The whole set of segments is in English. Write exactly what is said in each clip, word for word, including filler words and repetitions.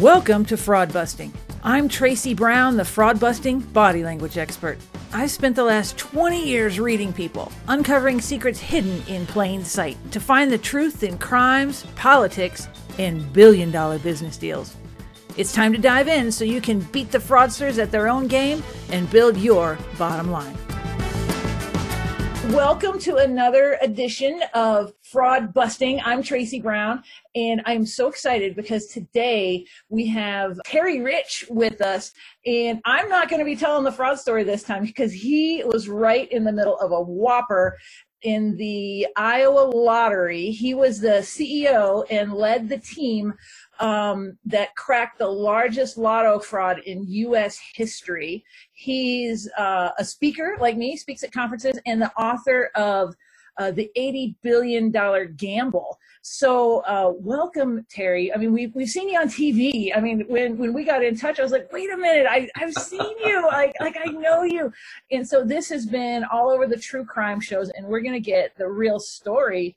Welcome to Fraud Busting. I'm Tracy Brown, the fraud busting body language expert. I've spent the last twenty years reading people, uncovering secrets hidden in plain sight to find the truth in crimes, politics, and billion dollar business deals. It's time to dive in so you can beat the fraudsters at their own game and build your bottom line. Welcome to another edition of Fraud Busting. I'm Tracy Brown, and I'm so excited because today we have Terry Rich with us, and I'm not going to be telling the fraud story this time because he was right in the middle of a whopper in the Iowa lottery. He was the C E O and led the team um, that cracked the largest lotto fraud in U S history. He's uh, a speaker like me, speaks at conferences, and the author of uh, the eighty billion dollar gamble. So uh, welcome, Terry. I mean, we've, we've seen you on T V. I mean, when, when we got in touch, I was like, wait a minute, I, I've seen you. Like, like, I know you. And so this has been all over the true crime shows, and we're going to get the real story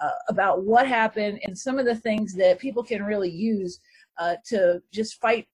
uh, about what happened and some of the things that people can really use uh, to just fight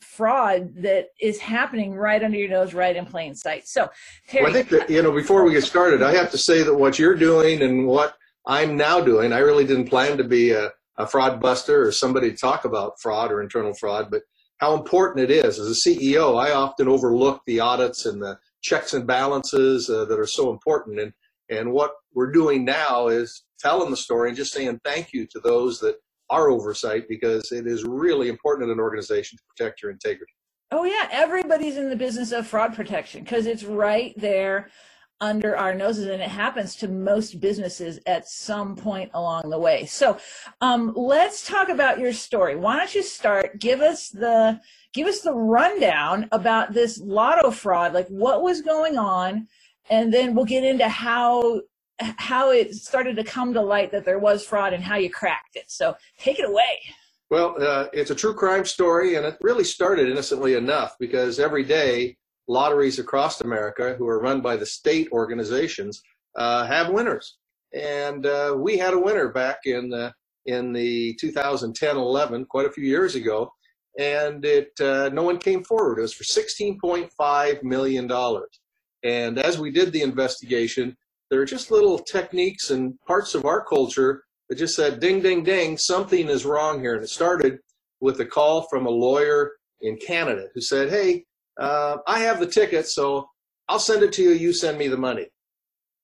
fraud that is happening right under your nose, right in plain sight. So, Terry, well, I think that, you know, before we get started, I have to say that what you're doing and what I'm now doing, I really didn't plan to be a, a fraud buster or somebody to talk about fraud or internal fraud, but how important it is. As a C E O, I often overlook the audits and the checks and balances uh, that are so important. And, and what we're doing now is telling the story and just saying thank you to those that our oversight, because it is really important in an organization to protect your integrity. Oh yeah, everybody's in the business of fraud protection because it's right there under our noses, and it happens to most businesses at some point along the way. So um, let's talk about your story. Why don't you start? Give us the give us the rundown about this lotto fraud, like what was going on, and then we'll get into how how it started to come to light that there was fraud and how you cracked it. So take it away. Well, uh, it's a true crime story, and it really started innocently enough because every day lotteries across America who are run by the state organizations uh, have winners. And uh, we had a winner back in the, in the two thousand ten eleven, quite a few years ago, and it uh, no one came forward. It was for sixteen point five million dollars. And as we did the investigation, there are just little techniques and parts of our culture that just said, ding, ding, ding, something is wrong here. And it started with a call from a lawyer in Canada who said, hey, uh, I have the ticket, so I'll send it to you. You send me the money.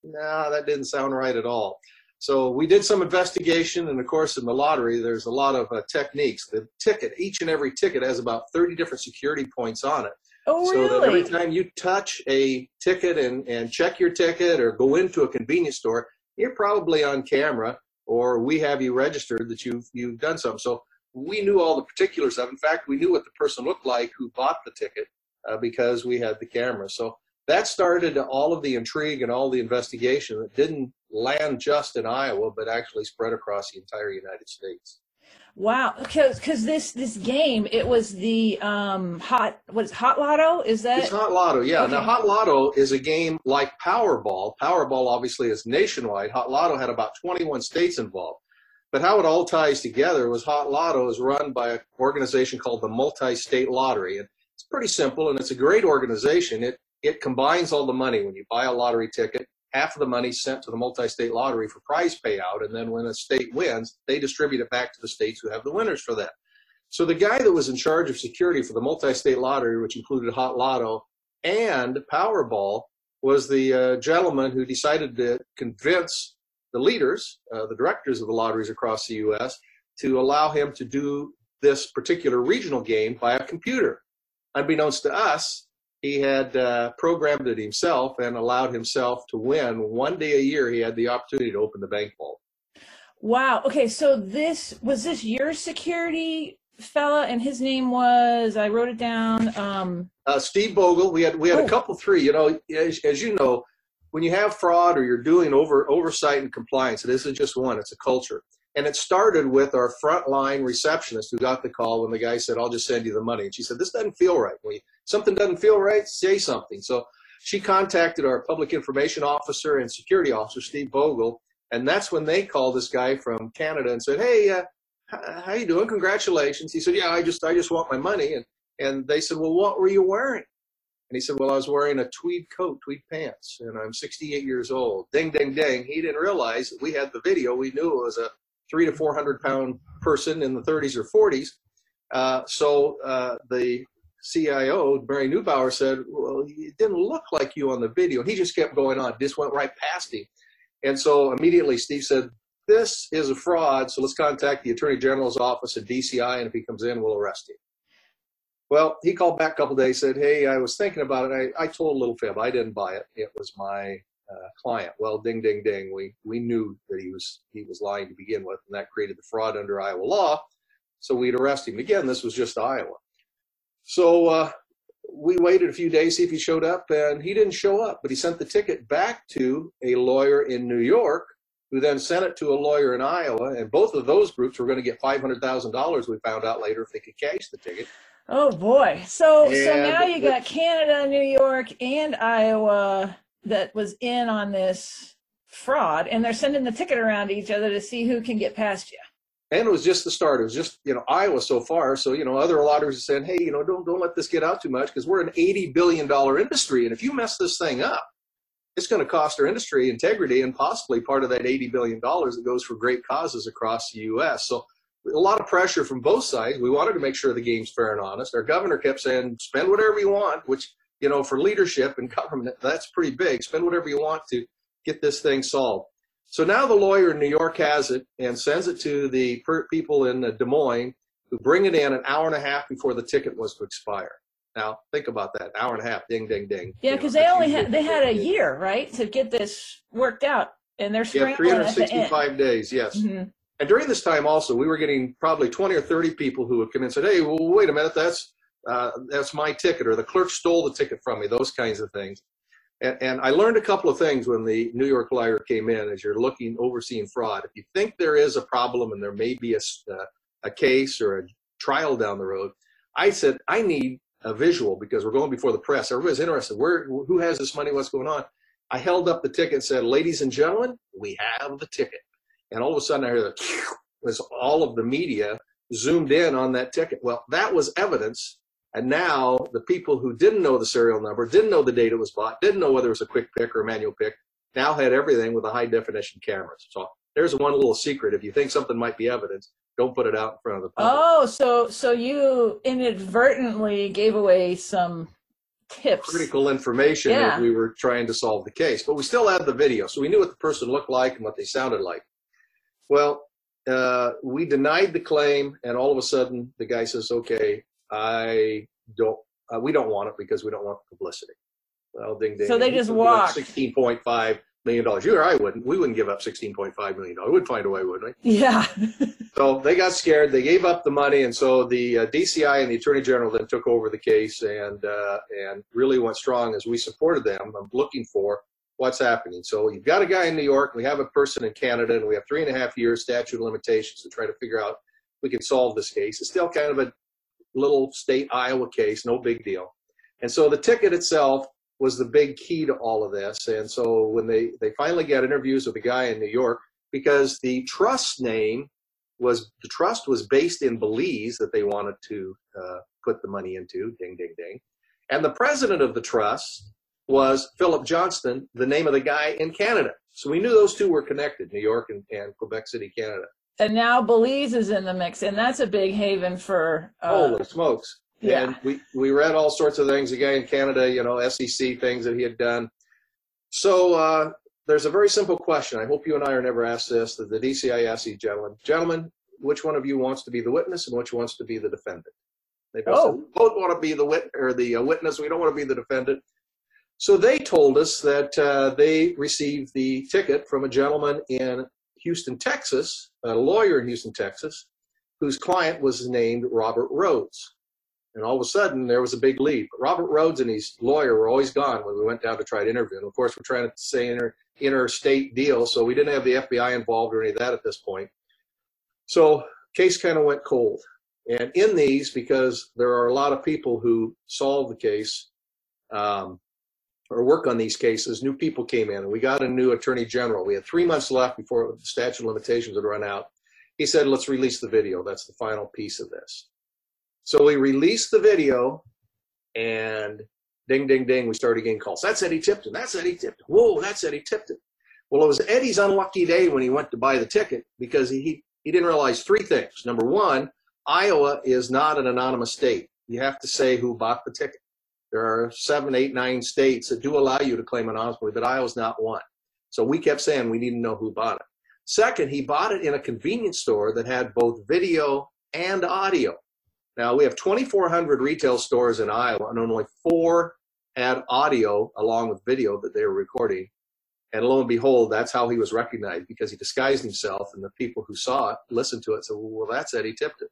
No, that didn't sound right at all. So we did some investigation. And, of course, in the lottery, there's a lot of uh, techniques. The ticket, each and every ticket has about thirty different security points on it. Oh, really? So that every time you touch a ticket and, and check your ticket or go into a convenience store, you're probably on camera, or we have you registered that you've, you've done something. So we knew all the particulars of it. In fact, we knew what the person looked like who bought the ticket uh, because we had the camera. So that started all of the intrigue and all the investigation that didn't land just in Iowa, but actually spread across the entire United States. Wow, because because this this game, it was the um hot what is Hot Lotto? Is that it's Hot Lotto? Yeah. Okay. Now Hot Lotto is a game like Powerball. Powerball obviously is nationwide. Hot Lotto had about twenty-one states involved. But how it all ties together was Hot Lotto is run by an organization called the Multi-State Lottery, and it's pretty simple and it's a great organization. It it combines all the money when you buy a lottery ticket. Half of the money sent to the Multi-State Lottery for prize payout, and then when a state wins, they distribute it back to the states who have the winners for that. So the guy that was in charge of security for the Multi-State Lottery, which included Hot Lotto and Powerball, was the uh, gentleman who decided to convince the leaders, uh, the directors of the lotteries across the U S, to allow him to do this particular regional game by a computer. Unbeknownst to us, he had uh, programmed it himself and allowed himself to win. One day a year, he had the opportunity to open the bank vault. Wow. Okay. So this was this your security fella, and his name was, I wrote it down. Um, uh, Steve Bogle. We had we had oh. a couple three. You know, as, as you know, when you have fraud or you're doing over oversight and compliance, it isn't just one. It's a culture, and it started with our frontline receptionist who got the call when the guy said, "I'll just send you the money," and she said, "This doesn't feel right. We." Something doesn't feel right, say something. So she contacted our public information officer and security officer, Steve Bogle, and that's when they called this guy from Canada and said, hey, uh, how you doing? Congratulations. He said, yeah, I just, I just want my money. And, and they said, well, what were you wearing? And he said, well, I was wearing a tweed coat, tweed pants, and I'm sixty-eight years old. Ding, ding, ding. He didn't realize that we had the video. We knew it was a three to four hundred pound person in the thirties or forties. Uh, so uh, the C I O, Barry Neubauer, said, well, it didn't look like you on the video. He just kept going on, just went right past him. And so immediately Steve said, this is a fraud, so let's contact the Attorney General's office at D C I, and if he comes in, we'll arrest him. Well, he called back a couple days, said, hey, I was thinking about it. I, I told a little fib. I didn't buy it. It was my uh, client. Well, ding, ding, ding. We, we knew that he was, he was lying to begin with, and that created the fraud under Iowa law. So we'd arrest him. Again, this was just Iowa. So uh, we waited a few days, see if he showed up, and he didn't show up, but he sent the ticket back to a lawyer in New York, who then sent it to a lawyer in Iowa, and both of those groups were going to get five hundred thousand dollars, we found out later, if they could cash the ticket. Oh, boy. So and so now you got Canada, New York, and Iowa that was in on this fraud, and they're sending the ticket around to each other to see who can get past you. And it was just the start. It was just, you know, Iowa so far. So, you know, other lotteries are saying, hey, you know, don't, don't let this get out too much, because we're an eighty billion dollar industry, and if you mess this thing up, it's going to cost our industry integrity and possibly part of that eighty billion dollars that goes for great causes across the U S. So a lot of pressure from both sides. We wanted to make sure the game's fair and honest. Our governor kept saying, spend whatever you want, which, you know, for leadership and government, that's pretty big. Spend whatever you want to get this thing solved. So now the lawyer in New York has it and sends it to the people in Des Moines, who bring it in an hour and a half before the ticket was to expire. Now, think about that, hour and a half, ding, ding, ding. Yeah, because you know, they only had, they had a year, right, to get this worked out, and they're scrambling at the end. Yeah, three hundred sixty-five days, yes. Mm-hmm. And during this time also, we were getting probably twenty or thirty people who would come in and say, hey, well, wait a minute, that's, uh, that's my ticket, or the clerk stole the ticket from me, those kinds of things. And, and I learned a couple of things when the New York lawyer came in, as you're looking, overseeing fraud. If you think there is a problem and there may be a, uh, a case or a trial down the road, I said, I need a visual, because we're going before the press. Everybody's interested. Where, who has this money? What's going on? I held up the ticket and said, ladies and gentlemen, we have the ticket. And all of a sudden I heard that, was all of the media zoomed in on that ticket. Well, that was evidence. And now the people who didn't know the serial number, didn't know the date it was bought, didn't know whether it was a quick pick or a manual pick, now had everything with the high definition cameras. So there's one little secret. If you think something might be evidence, don't put it out in front of the public. Oh, so so you inadvertently gave away some tips. Critical information, yeah, as we were trying to solve the case. But we still had the video, so we knew what the person looked like and what they sounded like. Well, uh, we denied the claim, and all of a sudden the guy says, okay, I don't, uh, we don't want it because we don't want publicity. Well, ding, ding. So they just walked. sixteen point five million dollars. You or I wouldn't. We wouldn't give up sixteen point five million dollars. We would find a way, wouldn't we? Yeah. So they got scared. They gave up the money, and so the uh, D C I and the Attorney General then took over the case and uh, and really went strong as we supported them. I'm looking for what's happening. So you've got a guy in New York. We have a person in Canada, and we have three and a half years statute of limitations to try to figure out if we can solve this case. It's still kind of a little state Iowa case, no big deal. And so the ticket itself was the big key to all of this. And so when they, they finally got interviews with the guy in New York, because the trust name was, the trust was based in Belize that they wanted to uh, put the money into, ding, ding, ding. And the president of the trust was Philip Johnston, the name of the guy in Canada. So we knew those two were connected, New York and, and Quebec City, Canada. And now Belize is in the mix, and that's a big haven for... Uh, holy smokes. Yeah. And we, we read all sorts of things, again, in Canada, you know, S E C things that he had done. So uh, there's a very simple question. I hope you and I are never asked this, that the D C I asked these gentlemen. Gentlemen, which one of you wants to be the witness and which wants to be the defendant? They both, oh. said, both want to be the, wit or the uh, witness. We don't want to be the defendant. So they told us that uh, they received the ticket from a gentleman in Houston, Texas, a lawyer in Houston, Texas, whose client was named Robert Rhodes. And all of a sudden, there was a big lead. But Robert Rhodes and his lawyer were always gone when we went down to try to interview. And, of course, we're trying to say inter, interstate deal, so we didn't have the F B I involved or any of that at this point. So case kind of went cold. And in these, because there are a lot of people who solve the case um, or work on these cases, new people came in. And we got a new attorney general. We had three months left before the statute of limitations had run out. he said, let's release the video. That's the final piece of this. So we released the video, and ding, ding, ding, we started getting calls. That's Eddie Tipton. That's Eddie Tipton. Whoa, that's Eddie Tipton. Well, it was Eddie's unlucky day when he went to buy the ticket, because he, he didn't realize three things. Number one, Iowa is not an anonymous state. You have to say who bought the ticket. There are seven, eight, nine states that do allow you to claim anonymously, but Iowa's not one. So we kept saying we need to know who bought it. Second, he bought it in a convenience store that had both video and audio. Now, we have twenty-four hundred retail stores in Iowa, and only four had audio along with video that they were recording. And lo and behold, that's how he was recognized, because he disguised himself, and the people who saw it, listened to it, said, well, that's Eddie Tipton.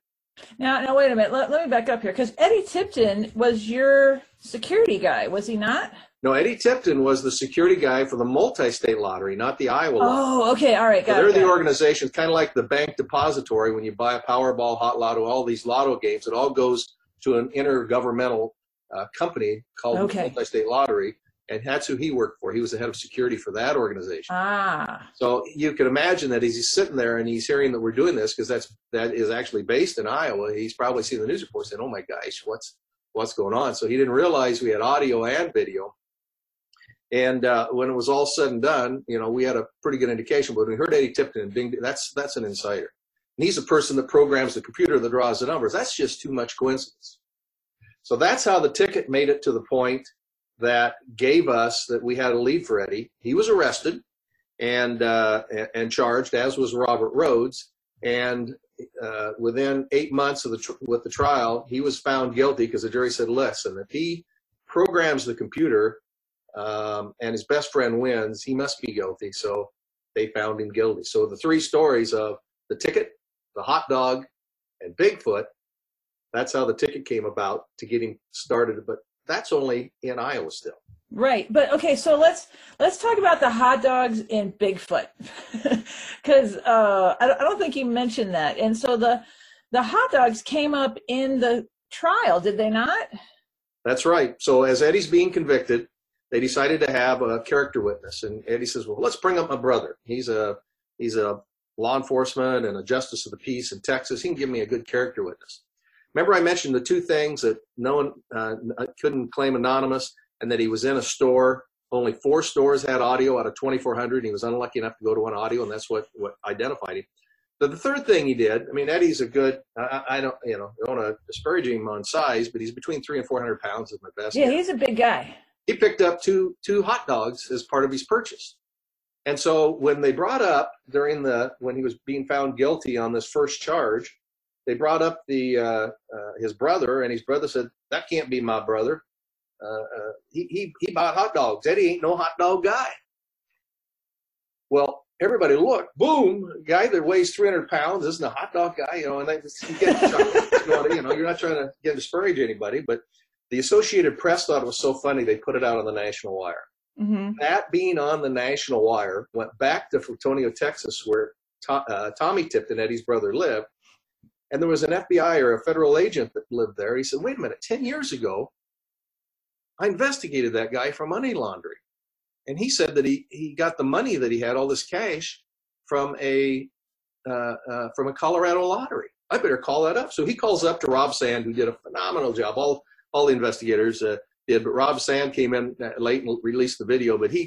Now, now wait a minute. Let, let me back up here, because Eddie Tipton was your security guy, was he not? No, Eddie Tipton was the security guy for the multi-state lottery, not the Iowa lottery. Oh, okay. All right. Got so it. They're got the it. organization, kind of like the bank depository when you buy a Powerball, Hot Lotto, all these lotto games. It all goes to an intergovernmental uh, company called okay. the Multi-State Lottery, and that's who he worked for. He was the head of security for that organization. Ah. So you can imagine that as he's sitting there and he's hearing that we're doing this, because that's that is actually based in Iowa, he's probably seen the news report saying, oh, my gosh, what's, what's going on? So he didn't realize we had audio and video. And uh, when it was all said and done, you know, we had a pretty good indication. But when we heard Eddie Tipton and ding, ding, that's that's an insider. And he's the person that programs the computer that draws the numbers. That's just too much coincidence. So that's how the ticket made it to the point that gave us that we had a lead for Eddie. He was arrested and uh, and charged, as was Robert Rhodes. And uh, within eight months of the tr with the trial, he was found guilty, because the jury said, listen, if he programs the computer, Um, and his best friend wins, he must be guilty. So they found him guilty. So the three stories of the ticket, the hot dog, and Bigfoot, that's how the ticket came about to get him started. But that's only in Iowa still. Right. But, okay, so let's let's talk about the hot dogs and Bigfoot, because uh, I, I don't think you mentioned that. And so the, the hot dogs came up in the trial, did they not? That's right. So as Eddie's being convicted, they decided to have a character witness, and Eddie says, well, let's bring up my brother. He's a, he's a law enforcement and a justice of the peace in Texas. He can give me a good character witness. Remember I mentioned the two things that no one uh, couldn't claim anonymous, and that he was in a store. Only four stores had audio out of twenty-four hundred. He was unlucky enough to go to one audio, and that's what, what identified him. But the third thing he did, I mean, Eddie's a good, I, I don't, you know, I don't want to disparage him on size, but he's between three and four hundred pounds is my best. Yeah, guy. He's a big guy. He picked up two, two hot dogs as part of his purchase. And so when they brought up during the, when he was being found guilty on this first charge, they brought up the, uh, uh, his brother, and his brother said, that can't be my brother. Uh, uh, he, he, he bought hot dogs. Eddie ain't no hot dog guy. Well, everybody looked, boom, a guy that weighs three hundred pounds isn't a hot dog guy, you know, and they just, you get to, you know, you're not trying to get disparage anybody, but the Associated Press thought it was so funny they put it out on the national wire. Mm-hmm. That being on the national wire went back to Fortonio, Texas, where Tom, uh, Tommy Tipton, Eddie's brother, lived. And there was an F B I or a federal agent that lived there. He said, wait a minute, ten years ago, I investigated that guy for money laundering. And he said that he, he got the money that he had, all this cash, from a, uh, uh, from a Colorado lottery. I better call that up. So he calls up to Rob Sand, who did a phenomenal job. All All the investigators uh, did, but Rob Sand came in late and released the video. But he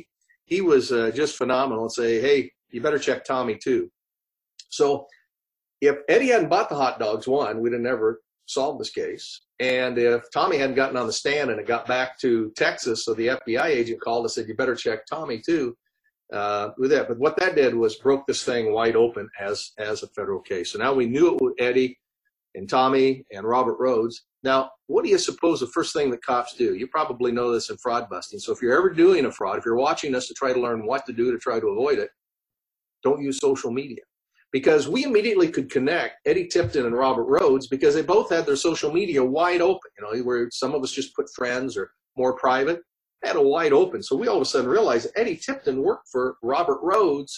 he was uh, just phenomenal. And say, hey, you better check Tommy too. So if Eddie hadn't bought the hot dogs, one, we'd have never solved this case. And if Tommy hadn't gotten on the stand and it got back to Texas, so the F B I agent called and said, you better check Tommy too. Uh, with that, but what that did was broke this thing wide open as as a federal case. So now we knew it was Eddie and Tommy and Robert Rhodes. Now, what do you suppose the first thing that cops do? You probably know this in fraud busting. So if you're ever doing a fraud, if you're watching us to try to learn what to do to try to avoid it, don't use social media. Because we immediately could connect Eddie Tipton and Robert Rhodes because they both had their social media wide open. You know, where some of us just put friends or more private, they had it wide open. So we all of a sudden realized Eddie Tipton worked for Robert Rhodes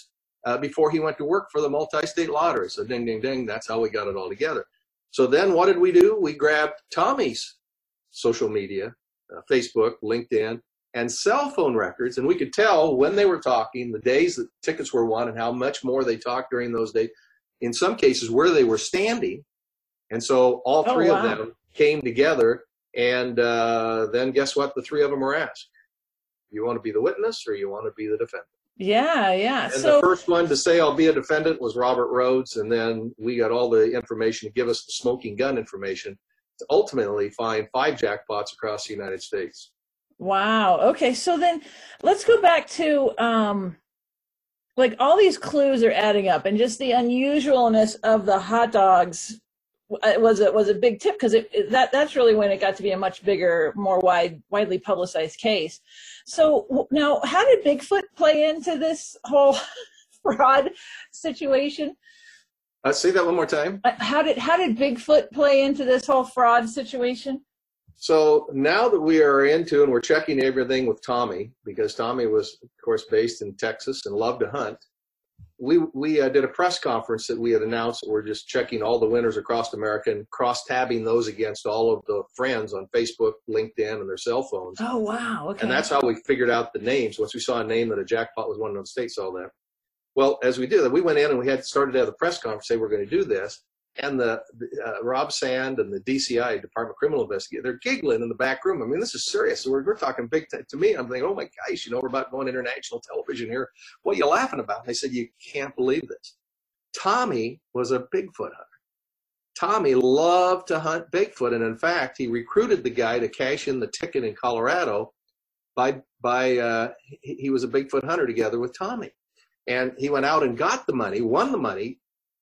uh, before he went to work for the multi-state lottery. So ding, ding, ding, that's how we got it all together. So then what did we do? We grabbed Tommy's social media, uh, Facebook, LinkedIn, and cell phone records, and we could tell when they were talking, the days that tickets were won, and how much more they talked during those days. in some cases where they were standing. And so all three oh, wow. of them came together, and uh, then guess what? The three of them were asked, you want to be the witness or you want to be the defendant? Yeah, yeah. And so, the first one to say I'll be a defendant was Robert Rhodes, and then we got all the information to give us the smoking gun information to ultimately find five jackpots across the United States. Wow. Okay, so then let's go back to um, like all these clues are adding up, and just the unusualness of the hot dogs was a, was a big tip, because it, it, that that's really when it got to be a much bigger, more wide, widely publicized case. So now, how did Bigfoot play into this whole fraud situation? Uh, say that one more time. How did how did Bigfoot play into this whole fraud situation? So now that we are into, and we're checking everything with Tommy, because Tommy was, of course, based in Texas and loved to hunt. We we uh, did a press conference that we had announced that we're just checking all the winners across America and cross-tabbing those against all of the friends on Facebook, LinkedIn, and their cell phones. Oh, wow. Okay. And that's how we figured out the names. Once we saw a name that a jackpot was one of those states, all that. Well, as we did that, we went in and we had started to have the press conference, say we're going to do this. And the, the uh, Rob Sand and the D C I, Department of Criminal Investigation, they're giggling in the back room. I mean, this is serious. We're, we're talking big t- to me. I'm thinking, oh my gosh, you know, we're about going international television here. What are you laughing about? And they said, you can't believe this. Tommy was a Bigfoot hunter. Tommy loved to hunt Bigfoot. And in fact, he recruited the guy to cash in the ticket in Colorado by, by uh, he, he was a Bigfoot hunter together with Tommy. And he went out and got the money, won the money.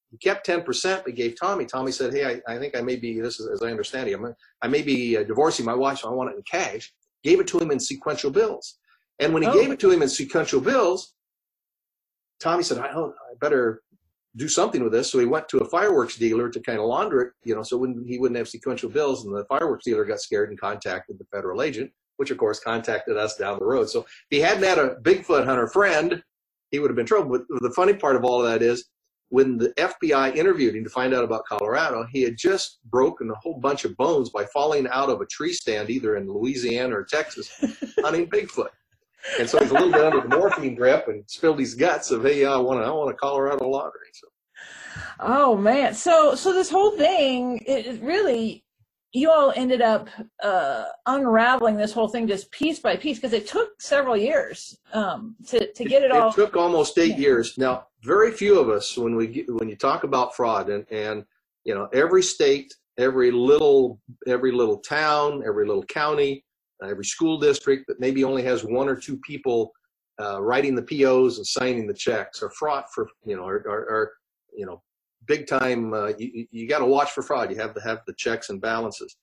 He kept ten percent, but gave Tommy. Tommy said, hey, I, I think I may be, this is as I understand it, I'm, I may be uh, divorcing my wife, so I want it in cash. Gave it to him in sequential bills. And when he oh. gave it to him in sequential bills, Tommy said, I, oh, I better do something with this. So he went to a fireworks dealer to kind of launder it, you know, so when, he wouldn't have sequential bills. And the fireworks dealer got scared and contacted the federal agent, which, of course, contacted us down the road. So if he hadn't had a Bigfoot hunter friend, he would have been in trouble. But the funny part of all of that is, when the F B I interviewed him to find out about Colorado, he had just broken a whole bunch of bones by falling out of a tree stand, either in Louisiana or Texas, hunting Bigfoot. And so he's a little bit under the morphine drip and spilled his guts of, hey, I want, I want a Colorado lottery. So. Oh, man. So so this whole thing, it really, you all ended up uh, unraveling this whole thing just piece by piece, because it took several years um, to, to get it, it all. It took almost eight yeah. years. Now, very few of us, when we when you talk about fraud, and, and you know, every state, every little every little town, every little county, uh, every school district that maybe only has one or two people uh, writing the P Os and signing the checks are fraught for, you know, are, are, are you know, big time. Uh, you you got to watch for fraud. You have to have the checks and balances.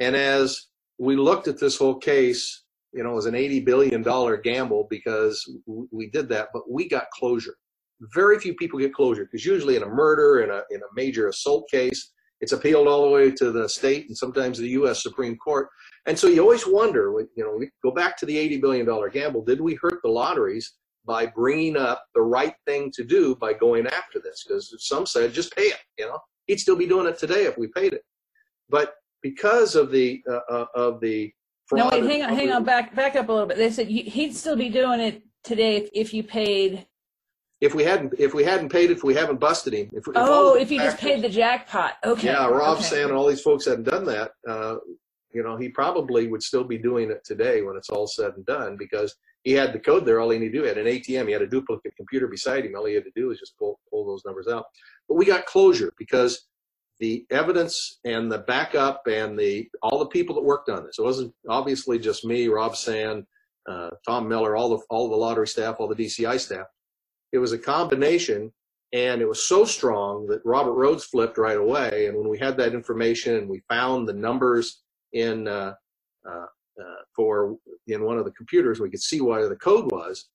And as we looked at this whole case, you know, it was an eighty billion dollar gamble, because we did that, but we got closure. Very few people get closure, because usually in a murder, in a in a major assault case, it's appealed all the way to the state and sometimes the U S Supreme Court. And so you always wonder, you know, we go back to the eighty billion dollar gamble. Did we hurt the lotteries by bringing up the right thing to do by going after this? Because some said just pay it. You know, he'd still be doing it today if we paid it. But because of the uh, uh, of the fraud. No, wait, hang on, hang on, back back up a little bit. They said he'd still be doing it today if, if you paid. If we hadn't, if we hadn't paid it, if we haven't busted him. If, if oh, if you just paid the jackpot. Okay. Yeah, Rob okay. Sand and all these folks hadn't done that, uh, you know, he probably would still be doing it today when it's all said and done, because he had the code there. All he needed to do, he had an A T M. He had a duplicate computer beside him. All he had to do was just pull, pull those numbers out. But we got closure, because the evidence and the backup and the all the people that worked on this. It wasn't obviously just me, Rob Sand, uh, Tom Miller, all the all the lottery staff, all the D C I staff. It was a combination, and it was so strong that Robert Rhodes flipped right away. And when we had that information and we found the numbers in uh, uh, uh, for in one of the computers, we could see where the code was.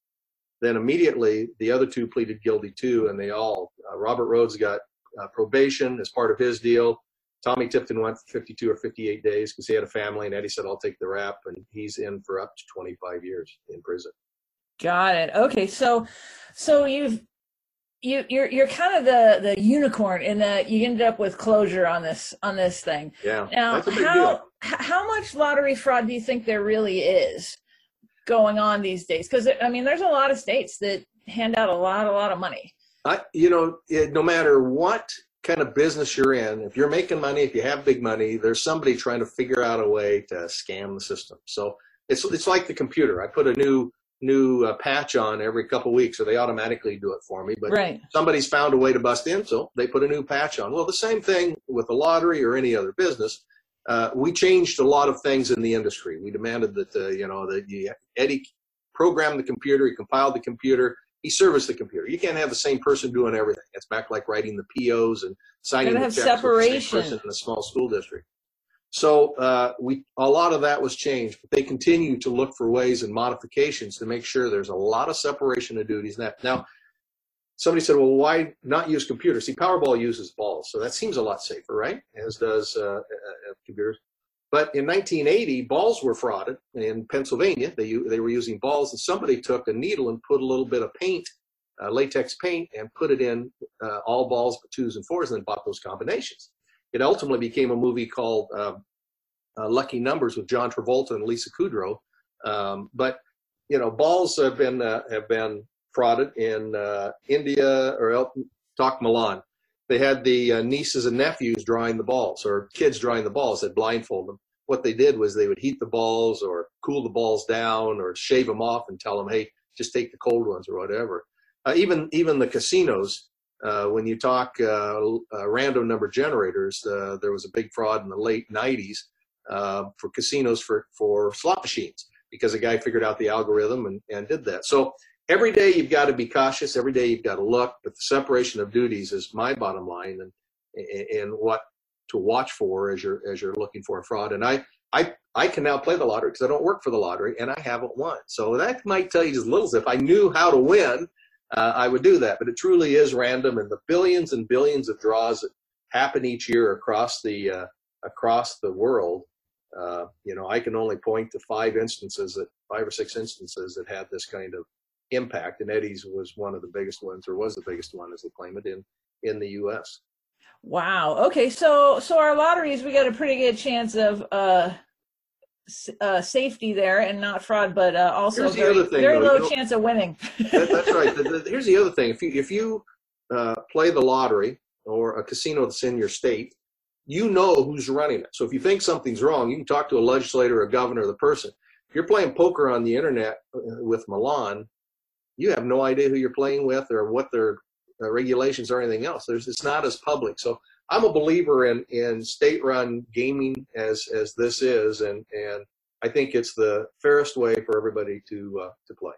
Then immediately the other two pleaded guilty too, and they all uh, Robert Rhodes got uh, probation as part of his deal. Tommy Tipton went for fifty-two or fifty-eight days because he had a family, and Eddie said, "I'll take the rap," and he's in for up to twenty-five years in prison. Got it. Okay, so so you've you you're you're kind of the, the unicorn in that you ended up with closure on this on this thing. Yeah. Now, how how much lottery fraud do you think there really is going on these days? Because I mean, there's a lot of states that hand out a lot a lot of money. I, you know, it, no matter what kind of business you're in, if you're making money, if you have big money, there's somebody trying to figure out a way to scam the system. So it's it's like the computer. I put a new new uh, patch on every couple weeks, so they automatically do it for me. But right. somebody's found a way to bust in, so they put a new patch on. Well, the same thing with the lottery or any other business. Uh, we changed a lot of things in the industry. We demanded that uh, you know that you, Eddie programmed the computer, he compiled the computer, he serviced the computer. You can't have the same person doing everything. It's back like writing the P Os and signing the checks separation. With the same person in a small school district. So uh, we a lot of that was changed, but they continue to look for ways and modifications to make sure there's a lot of separation of duties. Now, now somebody said, well, why not use computers? See, Powerball uses balls, so that seems a lot safer, right, as does uh, uh, computers. But in nineteen eighty, balls were frauded in Pennsylvania. They, they were using balls, and somebody took a needle and put a little bit of paint, uh, latex paint, and put it in uh, all balls but twos and fours, and then bought those combinations. It ultimately became a movie called uh, uh, Lucky Numbers with John Travolta and Lisa Kudrow. Um, but, you know, balls have been uh, have been frauded in uh, India or El Talk Milan. They had the uh, nieces and nephews drawing the balls, or kids drawing the balls that blindfold them. What they did was they would heat the balls or cool the balls down or shave them off and tell them, hey, just take the cold ones or whatever. Uh, even, even the casinos, Uh, when you talk uh, uh, random number generators, uh, there was a big fraud in the late nineties uh, for casinos for, for slot machines, because a guy figured out the algorithm and, and did that. So every day you've got to be cautious. Every day you've got to look. But the separation of duties is my bottom line, and, and what to watch for as you're, as you're looking for a fraud. And I, I, I can now play the lottery because I don't work for the lottery, and I haven't won. So that might tell you just little as if I knew how to win. Uh, I would do that, but it truly is random, and the billions and billions of draws that happen each year across the uh, across the world. Uh, you know, I can only point to five instances that five or six instances that had this kind of impact, and Eddie's was one of the biggest ones, or was the biggest one, as they claim it, in in the U S Wow. Okay, so so our lotteries, we got a pretty good chance of uh, Uh, safety there and not fraud, but uh, also very, thing, very though, low you know, chance of winning. that, that's right. The, the, here's the other thing. If you, if you uh, play the lottery or a casino that's in your state, you know who's running it. So if you think something's wrong, you can talk to a legislator, a governor, the person. If you're playing poker on the internet with Milan, you have no idea who you're playing with or what their uh, regulations or anything else. There's, it's not as public. So I'm a believer in, in state-run gaming as, as this is, and, and I think it's the fairest way for everybody to, uh, to play.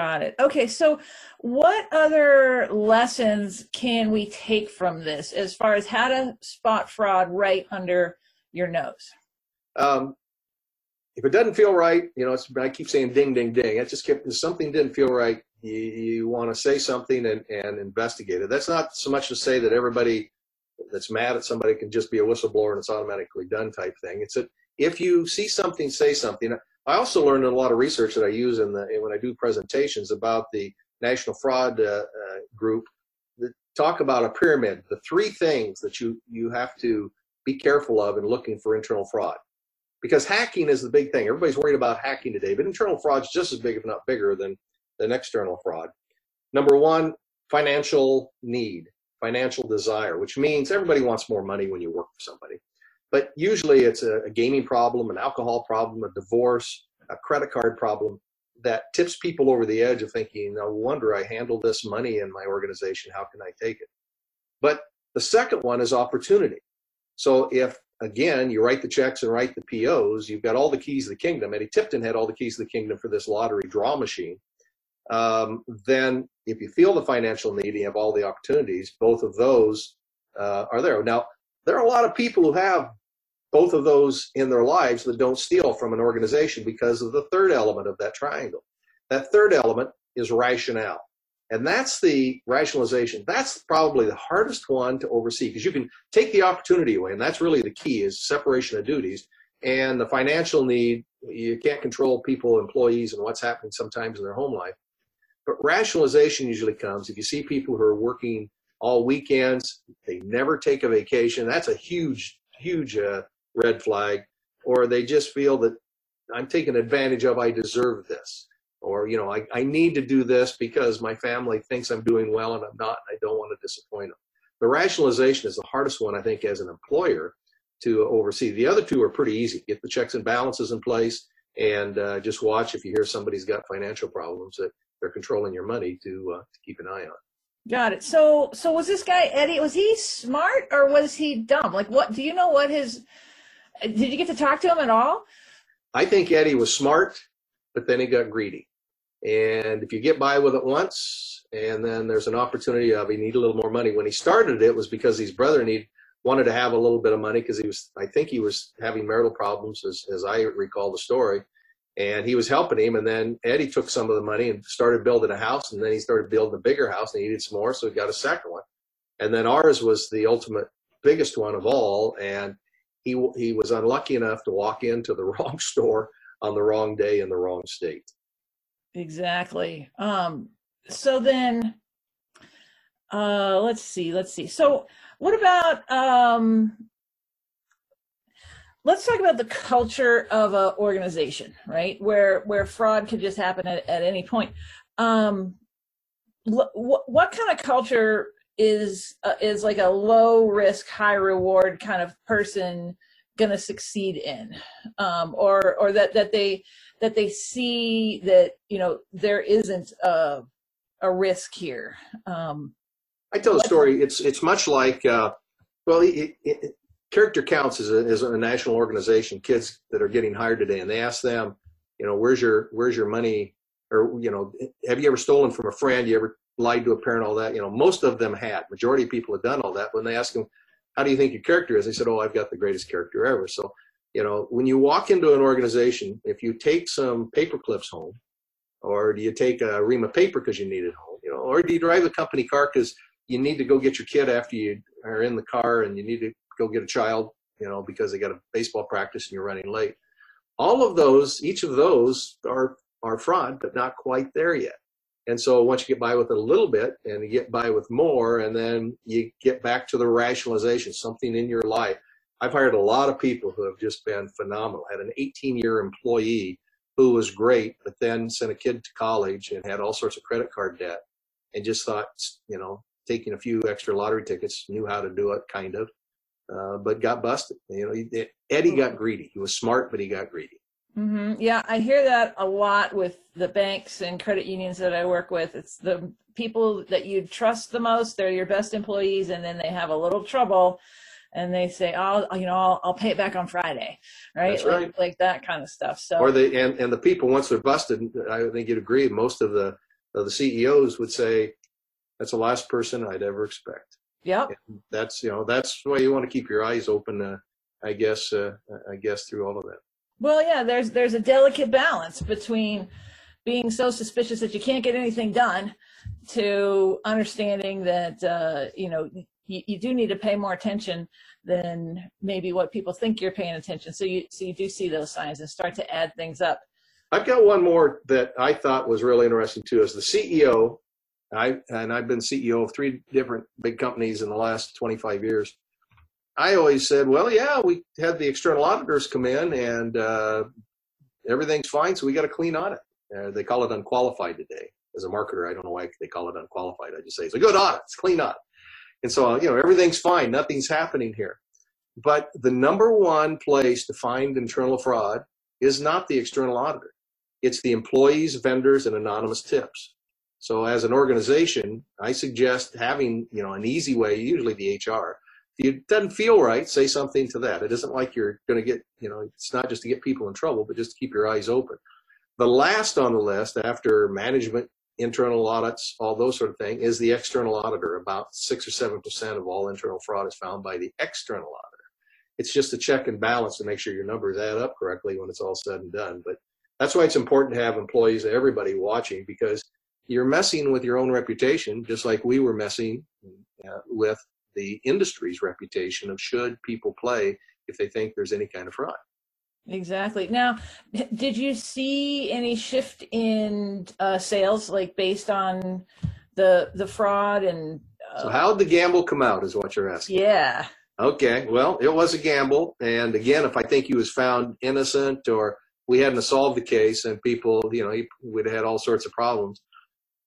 Got it. Okay, so what other lessons can we take from this as far as how to spot fraud right under your nose? Um, if it doesn't feel right, you know, it's, I keep saying ding, ding, ding. I just kept, if something didn't feel right, you, you want to say something and, and investigate it. That's not so much to say that everybody that's mad at somebody can just be a whistleblower and it's automatically done type thing. It's that if you see something, say something. I also learned in a lot of research that I use in the when I do presentations about the National Fraud uh, uh, Group that talk about a pyramid. The three things that you you have to be careful of in looking for internal fraud, because hacking is the big thing. Everybody's worried about hacking today, but internal fraud's just as big, if not bigger, than than external fraud. Number one, financial need. Financial desire, which means everybody wants more money when you work for somebody. But usually it's a, a gaming problem, an alcohol problem, a divorce, a credit card problem that tips people over the edge of thinking, no wonder I handle this money in my organization. How can I take it? But the second one is opportunity. So if, again, you write the checks and write the P Os, you've got all the keys of the kingdom. Eddie Tipton had all the keys of the kingdom for this lottery draw machine. Um, then if you feel the financial need, you have all the opportunities. Both of those uh, are there. Now, there are a lot of people who have both of those in their lives that don't steal from an organization because of the third element of that triangle. That third element is rationale. And that's the rationalization. That's probably the hardest one to oversee, because you can take the opportunity away, and that's really the key, is separation of duties. And the financial need, you can't control people, employees, and what's happening sometimes in their home life. But rationalization usually comes if you see people who are working all weekends, they never take a vacation. That's a huge, huge uh, red flag. Or they just feel that I'm taken advantage of, I deserve this. or, you know, I, I need to do this because my family thinks I'm doing well and I'm not, and I don't want to disappoint them. The rationalization is the hardest one, I think, as an employer to oversee. The other two are pretty easy. Get the checks and balances in place and uh, just watch if you hear somebody's got financial problems that they're controlling your money to, uh, to keep an eye on. Got it. So, so was this guy, Eddie, was he smart or was he dumb? Like, what, do you know what his, did you get to talk to him at all? I think Eddie was smart, but then he got greedy. And if you get by with it once, and then there's an opportunity of he need a little more money. When he started, it was because his brother and he wanted to have a little bit of money because he was, I think he was having marital problems, as, as I recall the story. And he was helping him, and then Eddie took some of the money and started building a house, and then he started building a bigger house, and he needed some more, so he got a second one. And then ours was the ultimate biggest one of all, and he he was unlucky enough to walk into the wrong store on the wrong day in the wrong state. Exactly. Um, so then, uh, let's see, let's see. So what about... Um, Let's talk about the culture of an organization, right? Where where fraud could just happen at, at any point. Um, wh what kind of culture is uh, is like a low risk, high reward kind of person going to succeed in, um, or or that that they that they see that you know there isn't a a risk here. Um, I tell the story. It's it's much like uh, well. It, it, Character Counts is a, is a national organization. Kids that are getting hired today, and they ask them, you know, where's your where's your money, or you know, have you ever stolen from a friend? You ever lied to a parent? All that, you know, most of them had. Majority of people had done all that. When they ask them, how do you think your character is? They said, oh, I've got the greatest character ever. So, you know, when you walk into an organization, if you take some paper clips home, or do you take a ream of paper because you need it home, you know, or do you drive a company car because you need to go get your kid after you are in the car and you need to go get a child, you know, because they got a baseball practice and you're running late. All of those, each of those are, are fraud, but not quite there yet. And so once you get by with it a little bit and you get by with more, and then you get back to the rationalization, something in your life. I've hired a lot of people who have just been phenomenal. I had an eighteen year employee who was great, but then sent a kid to college and had all sorts of credit card debt and just thought, you know, taking a few extra lottery tickets, knew how to do it kind of. Uh, but got busted. You know, Eddie got greedy. He was smart, but he got greedy. Mm-hmm. Yeah, I hear that a lot with the banks and credit unions that I work with. It's the people that you trust the most. They're your best employees, and then they have a little trouble, and they say, "Oh, you know, I'll, I'll pay it back on Friday," right? That's right. Like, like that kind of stuff. So, or they and and the people once they're busted, I think you'd agree. Most of the of the C E Os would say, "That's the last person I'd ever expect." Yeah, that's you know that's why you want to keep your eyes open. Uh, I guess uh, I guess through all of that. Well, yeah, there's there's a delicate balance between being so suspicious that you can't get anything done, to understanding that uh, you know you, you do need to pay more attention than maybe what people think you're paying attention. So you so you do see those signs and start to add things up. I've got one more that I thought was really interesting too. As the C E O. I, and I've been C E O of three different big companies in the last twenty-five years. I always said, well, yeah, we had the external auditors come in and uh, everything's fine, so we got a clean audit. Uh, they call it unqualified today. As a marketer, I don't know why they call it unqualified. I just say it's a good audit, it's a clean audit. And so, you know, everything's fine, nothing's happening here. But the number one place to find internal fraud is not the external auditor. It's the employees, vendors, and anonymous tips. So as an organization, I suggest having, you know, an easy way, usually the H R. If it doesn't feel right, say something to that. It isn't like you're going to get, you know, it's not just to get people in trouble, but just to keep your eyes open. The last on the list after management, internal audits, all those sort of things, is the external auditor. About six or seven percent of all internal fraud is found by the external auditor. It's just a check and balance to make sure your numbers add up correctly when it's all said and done. But that's why it's important to have employees and everybody watching, because you're messing with your own reputation, just like we were messing uh, with the industry's reputation of should people play if they think there's any kind of fraud. Exactly. Now, did you see any shift in uh, sales, like based on the the fraud and? Uh, so how'd the gamble come out is what you're asking. Yeah. Okay. Well, it was a gamble. And again, if I think he was found innocent or we hadn't solved the case, and people, you know, he, we'd had all sorts of problems.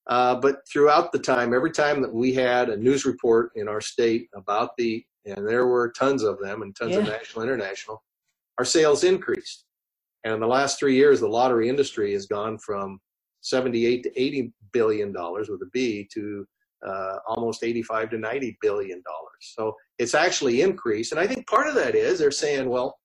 Uh, but throughout the time, every time that we had a news report in our state about the, and there were tons of them and tons yeah. of national, international, our sales increased. And in the last three years, the lottery industry has gone from seventy-eight to eighty billion dollars with a B to uh, almost eighty-five to ninety billion dollars. So it's actually increased. And I think part of that is they're saying, well,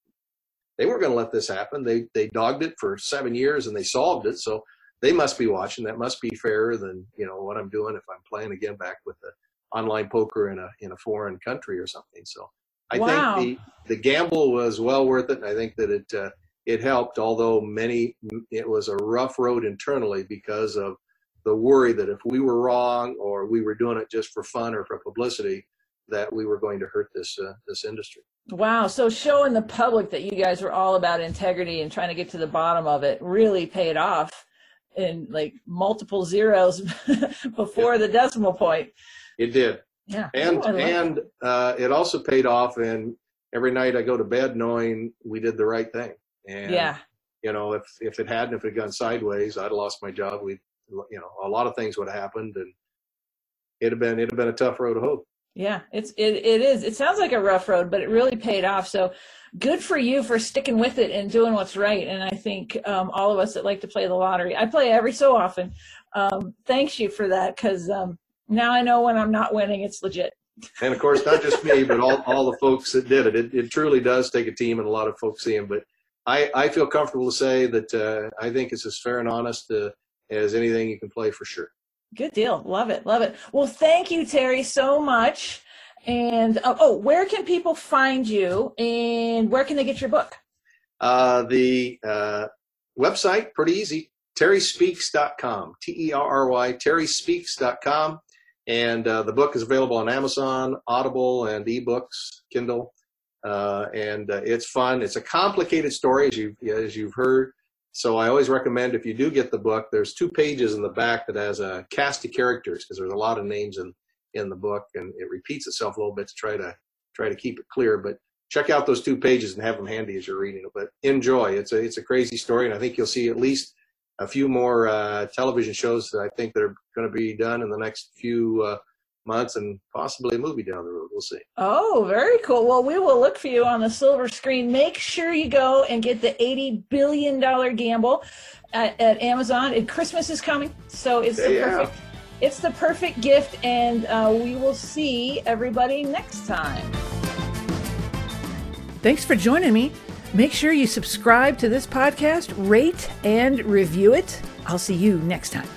they weren't going to let this happen. They, they dogged it for seven years and they solved it. So they must be watching. That must be fairer than, you know, what I'm doing if I'm playing again back with the online poker in a, in a foreign country or something. So I wow. think the, the gamble was well worth it. And I think that it, uh, it helped, although many, it was a rough road internally because of the worry that if we were wrong or we were doing it just for fun or for publicity, that we were going to hurt this, uh, this industry. Wow. So showing the public that you guys were all about integrity and trying to get to the bottom of it really paid off in like multiple zeros before yeah. the decimal point. It did. Yeah. And, oh, and uh, it also paid off. And every night I go to bed knowing we did the right thing. And, yeah. you know, if, if it hadn't, if it had gone sideways, I'd have lost my job. We, you know, a lot of things would have happened, and it'd have been, it'd have been a tough road to hoe. Yeah, it's, it, it is. It sounds like a rough road, but it really paid off. So good for you for sticking with it and doing what's right. And I think um, all of us that like to play the lottery, I play every so often. Um, thanks you for that. Cause um, now I know when I'm not winning, it's legit. And of course, not just me, but all, all the folks that did it. it. It truly does take a team and a lot of folks seeing, but I, I feel comfortable to say that uh, I think it's as fair and honest uh, as anything you can play for sure. Good deal. Love it. Love it. Well, thank you, Terry, so much. And uh, oh, where can people find you and where can they get your book? Uh, the uh, website, pretty easy, terry speaks dot com, T E R R Y, terry speaks dot com. And uh, the book is available on Amazon, Audible, and eBooks, Kindle. Uh, and uh, it's fun. It's a complicated story, as you've, as you've heard. So I always recommend if you do get the book, there's two pages in the back that has a cast of characters because there's a lot of names in, in the book, and it repeats itself a little bit to try to try to keep it clear. But check out those two pages and have them handy as you're reading it. But enjoy. It's a, it's a crazy story, and I think you'll see at least a few more uh, television shows that I think that are going to be done in the next few uh, months and possibly a movie down the road. We'll see. Oh, very cool. Well, we will look for you on the silver screen. Make sure you go and get the eighty billion dollar gamble at, at Amazon. And Christmas is coming, so it's the yeah. perfect, it's the perfect gift. And uh, we will see everybody next time. Thanks for joining me. Make sure you subscribe to this podcast, rate and review it. I'll see you next time.